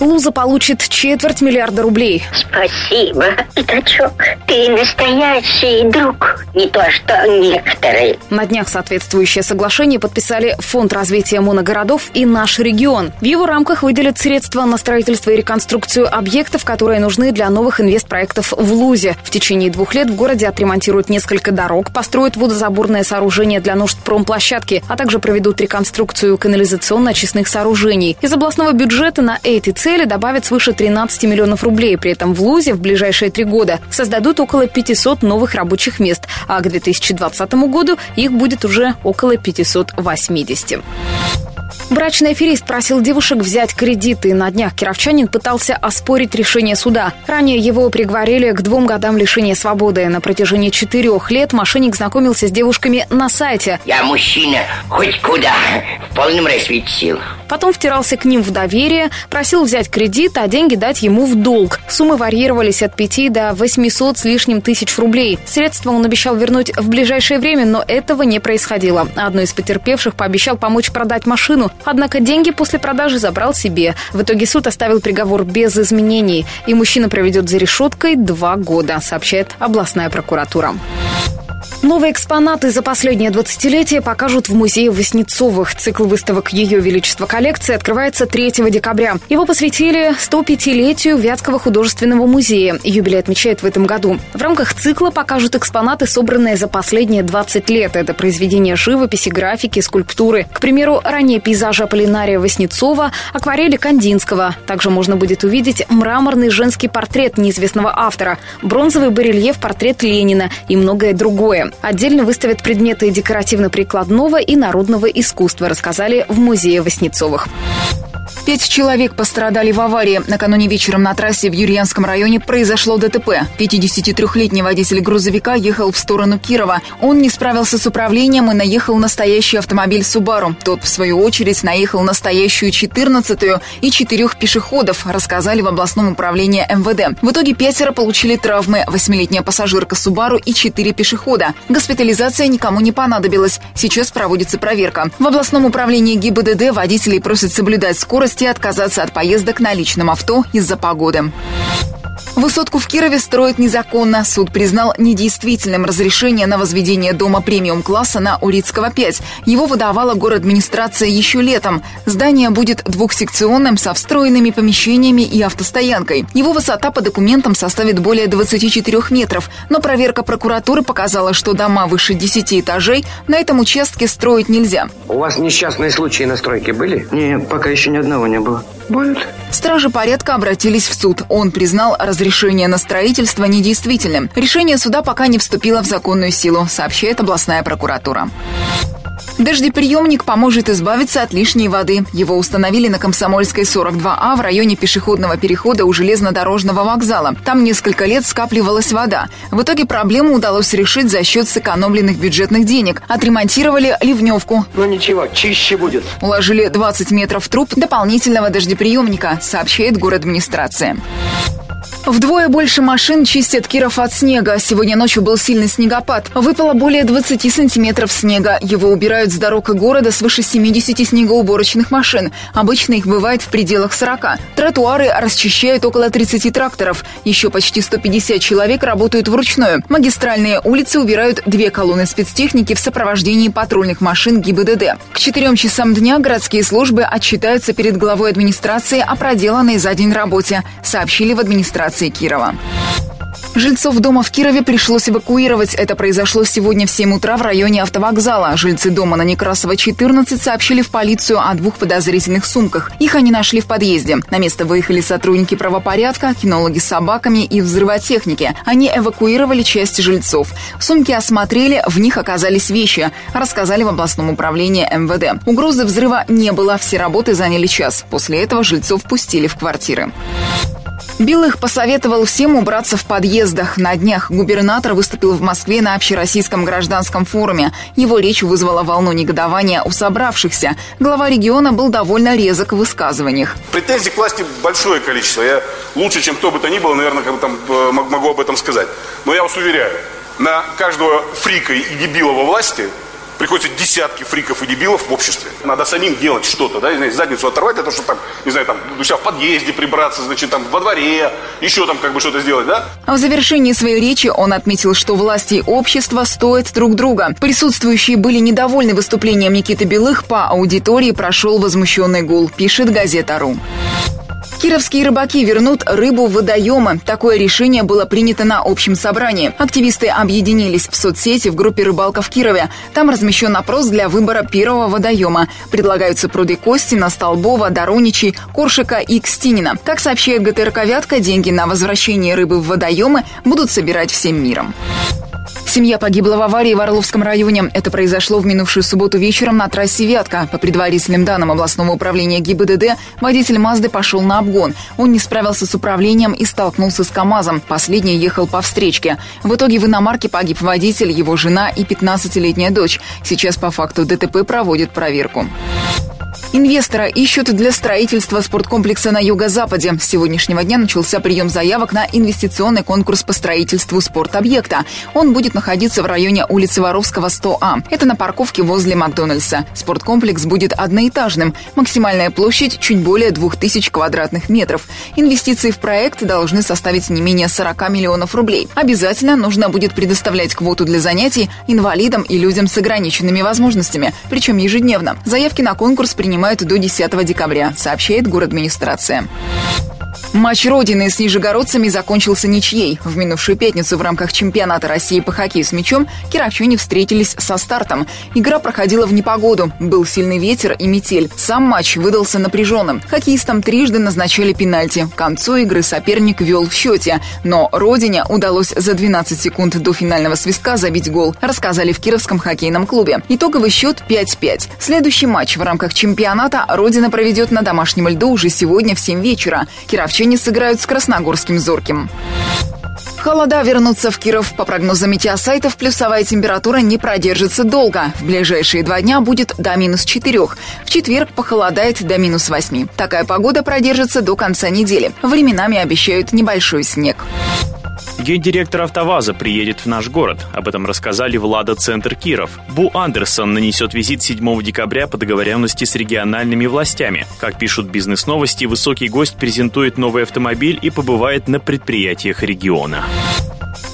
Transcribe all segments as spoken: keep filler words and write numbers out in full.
Луза получит четверть миллиарда рублей. Спасибо, Итачок. Ты настоящий друг, не то что некоторые. На днях соответствующее соглашение подписали Фонд развития моногородов и наш регион. В его рамках выделят средства на строительство и реконструкцию объектов, которые нужны для новых инвестпроектов в Лузе. В течение двух лет в городе отремонтируют несколько дорог, построят водозаборное сооружение для нужд промплощадки, а также проведут реконструкцию канализационно-очистных сооружений. Из областного бюджета на эти цели добавят свыше тринадцать миллионов рублей. При этом в Лузе в ближайшие три года создадут около пятьсот новых рабочих мест, а к две тысячи двадцатому году их будет уже около пятьсот восемьдесят. Брачный аферист просил девушек взять кредиты. На днях кировчанин пытался оспорить решение суда. Ранее его приговорили к двум годам лишения свободы. На протяжении четырех лет мошенник знакомился с девушками на сайте. Я мужчина, хоть куда, в полном расцвете сил. Потом втирался к ним в доверие, просил взять кредит, а деньги дать ему в долг. Суммы варьировались от пяти до восьмисот с лишним тысяч рублей. Средства он обещал вернуть в ближайшее время, но этого не происходило. Одной из потерпевших пообещал помочь продать машину. Однако деньги после продажи забрал себе. В итоге суд оставил приговор без изменений. И мужчина проведет за решеткой два года, сообщает областная прокуратура. Новые экспонаты за последнее двадцатилетие покажут в музее Васнецовых. Цикл выставок Ее Величества коллекции открывается третьего декабря. Его посвятили стопятилетию Вятского художественного музея. Юбилей отмечают в этом году. В рамках цикла покажут экспонаты, собранные за последние двадцать лет. Это произведения живописи, графики, скульптуры. К примеру, ранние пейзажи Аполлинария Васнецова, акварели Кандинского. Также можно будет увидеть мраморный женский портрет неизвестного автора, бронзовый барельеф портрет Ленина и многое другое. Отдельно выставят предметы декоративно-прикладного и народного искусства, рассказали в музее Васнецовых. Пять человек пострадали в аварии. Накануне вечером на трассе в Юрьянском районе произошло ДТП. пятидесятитрёхлетний водитель грузовика ехал в сторону Кирова. Он не справился с управлением и наехал на стоящий автомобиль Subaru. Тот, в свою очередь, наехал на стоящую четырнадцатую и четырех пешеходов, рассказали в областном управлении эм вэ дэ. В итоге пятеро получили травмы. Восьмилетняя пассажирка Subaru и четыре пешехода. Госпитализация никому не понадобилась. Сейчас проводится проверка. В областном управлении гэ и бэ дэ дэ водителей просят соблюдать скорость и отказаться от поездок на личном авто из-за погоды. Высотку в Кирове строят незаконно. Суд признал недействительным разрешение на возведение дома премиум-класса на Урицкого пять. Его выдавала городадминистрация еще летом. Здание будет двухсекционным со встроенными помещениями и автостоянкой. Его высота по документам составит более двадцати четырёх метров. Но проверка прокуратуры показала, что дома выше десяти этажей на этом участке строить нельзя. У вас несчастные случаи на стройке были? Нет, пока еще ни одного не было. Будет. Стражи порядка обратились в суд. Он признал разрешение на строительство недействительным. Решение суда пока не вступило в законную силу, сообщает областная прокуратура. Дождеприемник поможет избавиться от лишней воды. Его установили на Комсомольской сорок два а в районе пешеходного перехода у железнодорожного вокзала. Там несколько лет скапливалась вода. В итоге проблему удалось решить за счет сэкономленных бюджетных денег. Отремонтировали ливневку. Ну ничего, чище будет. Уложили двадцать метров труб дополнительного дождеприемника, сообщает городадминистрация. Вдвое больше машин чистят Киров от снега. Сегодня ночью был сильный снегопад. Выпало более двадцати сантиметров снега. Его убирают с дорог города свыше семидесяти снегоуборочных машин. Обычно их бывает в пределах сорока. Тротуары расчищают около тридцати тракторов. Еще почти сто пятьдесят человек работают вручную. Магистральные улицы убирают две колонны спецтехники в сопровождении патрульных машин гэ и бэ дэ дэ. К четырём часам дня городские службы отчитаются перед главой администрации о проделанной за день работе, сообщили в администрации Кирова. Жильцов дома в Кирове пришлось эвакуировать. Это произошло сегодня в семь утра в районе автовокзала. Жильцы дома на Некрасова четырнадцать сообщили в полицию о двух подозрительных сумках. Их они нашли в подъезде. На место выехали сотрудники правопорядка, кинологи с собаками и взрывотехники. Они эвакуировали часть жильцов. Сумки осмотрели, в них оказались вещи, рассказали в областном управлении эм вэ дэ. Угрозы взрыва не было, все работы заняли час. После этого жильцов пустили в квартиры. Белых посоветовал всем убраться в подъездах. На днях губернатор выступил в Москве на общероссийском гражданском форуме. Его речь вызвала волну негодования у собравшихся. Глава региона был довольно резок в высказываниях. Претензий к власти большое количество. Я лучше, чем кто бы то ни было, наверное, как бы там, могу об этом сказать. Но я вас уверяю, на каждого фрика и дебила во власти приходится десятки фриков и дебилов в обществе. Надо самим делать что-то, да, знаете, задницу оторвать, а то, что там, не знаю, там, у себя в подъезде прибраться, значит, там, во дворе, еще там как бы что-то сделать, да? А в завершении своей речи он отметил, что власти и общество стоят друг друга. Присутствующие были недовольны выступлением Никиты Белых, по аудитории прошел возмущенный гул, пишет газета «Рум». Кировские рыбаки вернут рыбу в водоемы. Такое решение было принято на общем собрании. Активисты объединились в соцсети в группе «Рыбалка в Кирове». Там размещен опрос для выбора первого водоема. Предлагаются пруды Костина, Столбова, Дороничей, Коршика и Кстинина. Как сообщает ГТРК «Вятка», деньги на возвращение рыбы в водоемы будут собирать всем миром. Семья погибла в аварии в Орловском районе. Это произошло в минувшую субботу вечером на трассе «Вятка». По предварительным данным областного управления ГИБДД, водитель «Мазды» пошел на обгон. Он не справился с управлением и столкнулся с «КАМАЗом». Последний ехал по встречке. В итоге в иномарке погиб водитель, его жена и пятнадцатилетняя дочь. Сейчас по факту ДТП проводят проверку. Инвестора ищут для строительства спорткомплекса на юго-западе. С сегодняшнего дня начался прием заявок на инвестиционный конкурс по строительству спортобъекта. Он будет находиться в районе улицы Воровского сто А. Это на парковке возле Макдональдса. Спорткомплекс будет одноэтажным. Максимальная площадь чуть более двух тысяч квадратных метров. Инвестиции в проект должны составить не менее сорока миллионов рублей. Обязательно нужно будет предоставлять квоту для занятий инвалидам и людям с ограниченными возможностями, причем ежедневно. Заявки на конкурс принимают до десятого декабря, сообщает городадминистрация. Матч Родины с нижегородцами закончился ничьей. В минувшую пятницу в рамках чемпионата России по хоккею с мячом кировчане встретились со «Стартом». Игра проходила в непогоду. Был сильный ветер и метель. Сам матч выдался напряженным. Хоккеистам трижды назначали пенальти. К концу игры соперник вел в счете. Но Родине удалось за двенадцать секунд до финального свистка забить гол, рассказали в Кировском хоккейном клубе. Итоговый счет пять-пять. Следующий матч в рамках чемпионата Родина проведет на домашнем льду уже сегодня в семь вечера. Кировчане сыграют с Красногорским зорким. Холода вернутся в Киров. По прогнозам метеосайтов, плюсовая температура не продержится долго. В ближайшие два дня будет до минус четырех. В четверг похолодает до минус восьми. Такая погода продержится до конца недели. Временами обещают небольшой снег. Гендиректор «АвтоВАЗа» приедет в наш город. Об этом рассказали Влада Центр Киров. Бу Андерсон нанесет визит седьмого декабря по договоренности с региональными властями. Как пишут «Бизнес-новости», высокий гость презентует новый автомобиль и побывает на предприятиях региона.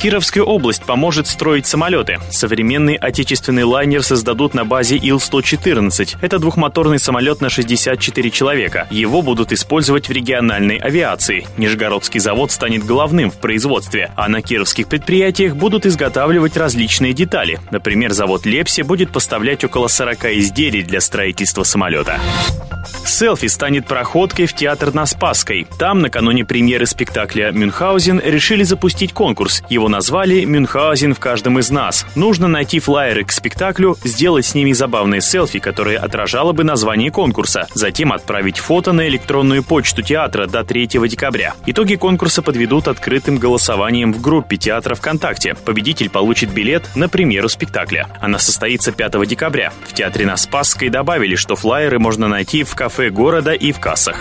Кировская область поможет строить самолеты. Современный отечественный лайнер создадут на базе Ил сто четырнадцать. Это двухмоторный самолет на шестьдесят четыре человека. Его будут использовать в региональной авиации. Нижегородский завод станет главным в производстве, а на кировских предприятиях будут изготавливать различные детали. Например, завод «Лепси» будет поставлять около сорока изделий для строительства самолета. Селфи станет проходкой в театр на Спасской. Там накануне премьеры спектакля «Мюнхгаузен» решили запустить конкурс. Его назвали «Мюнхгаузен в каждом из нас». Нужно найти флаеры к спектаклю, сделать с ними забавные селфи, которые отражало бы название конкурса, затем отправить фото на электронную почту театра до третьего декабря. Итоги конкурса подведут открытым голосованием в группе театра ВКонтакте. Победитель получит билет на премьеру спектакля. Она состоится пятого декабря. В театре на Спасской добавили, что флаеры можно найти в кафе города и в кассах.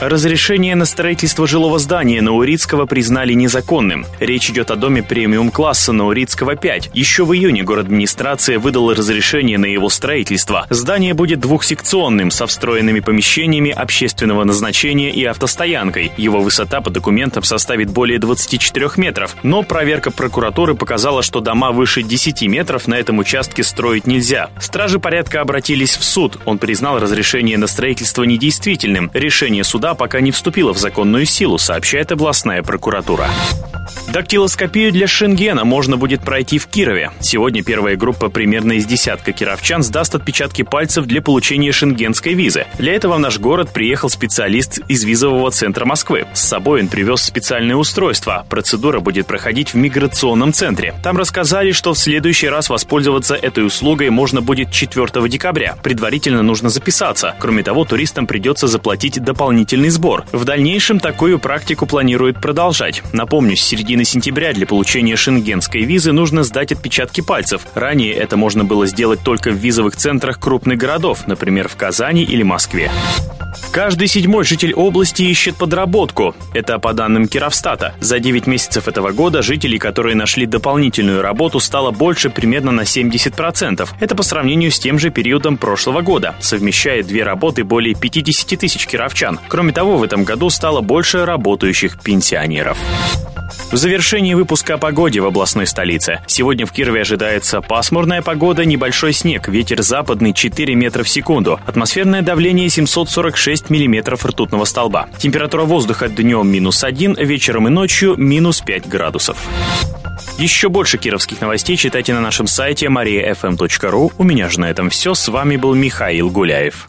Разрешение на строительство жилого здания на Урицкого признали незаконным. Речь идет о доме премиум-класса на Урицкого пять. Еще в июне городадминистрация выдала разрешение на его строительство. Здание будет двухсекционным, со встроенными помещениями общественного назначения и автостоянкой. Его высота по документам составит более двадцати четырех метров. Но проверка прокуратуры показала, что дома выше десяти метров на этом участке строить нельзя. Стражи порядка обратились в суд. Он признал разрешение на строительство недействительным. Решение суда пока не вступило в законную силу, сообщает областная прокуратура. Дактилоскопию для Шенгена можно будет пройти в Кирове. Сегодня первая группа примерно из десятка кировчан сдаст отпечатки пальцев для получения шенгенской визы. Для этого в наш город приехал специалист из визового центра Москвы. С собой он привез специальное устройство. Процедура будет проходить в миграционном центре. Там рассказали, что в следующий раз воспользоваться этой услугой можно будет четвёртого декабря. Предварительно нужно записаться. Кроме того, туристам придется заплатить дополнительный сбор. В дальнейшем такую практику планируют продолжать. Напомню, с середины сентября для получения шенгенской визы нужно сдать отпечатки пальцев. Ранее это можно было сделать только в визовых центрах крупных городов, например, в Казани или Москве. Каждый седьмой житель области ищет подработку. Это по данным Кировстата. За девять месяцев этого года жителей, которые нашли дополнительную работу, стало больше примерно на семьдесят процентов. Это по сравнению с тем же периодом прошлого года. Совмещает две работы более пятьдесят тысяч кировчан. Кроме того, в этом году стало больше работающих пенсионеров. В завершении выпуска о погоде в областной столице. Сегодня в Кирове ожидается пасмурная погода, небольшой снег, ветер западный четыре метра в секунду, атмосферное давление семьсот сорок шесть миллиметров ртутного столба. Температура воздуха днем минус один, вечером и ночью минус пять градусов. Еще больше кировских новостей читайте на нашем сайте мария эф эм точка ру. У меня же на этом все. С вами был Михаил Гуляев.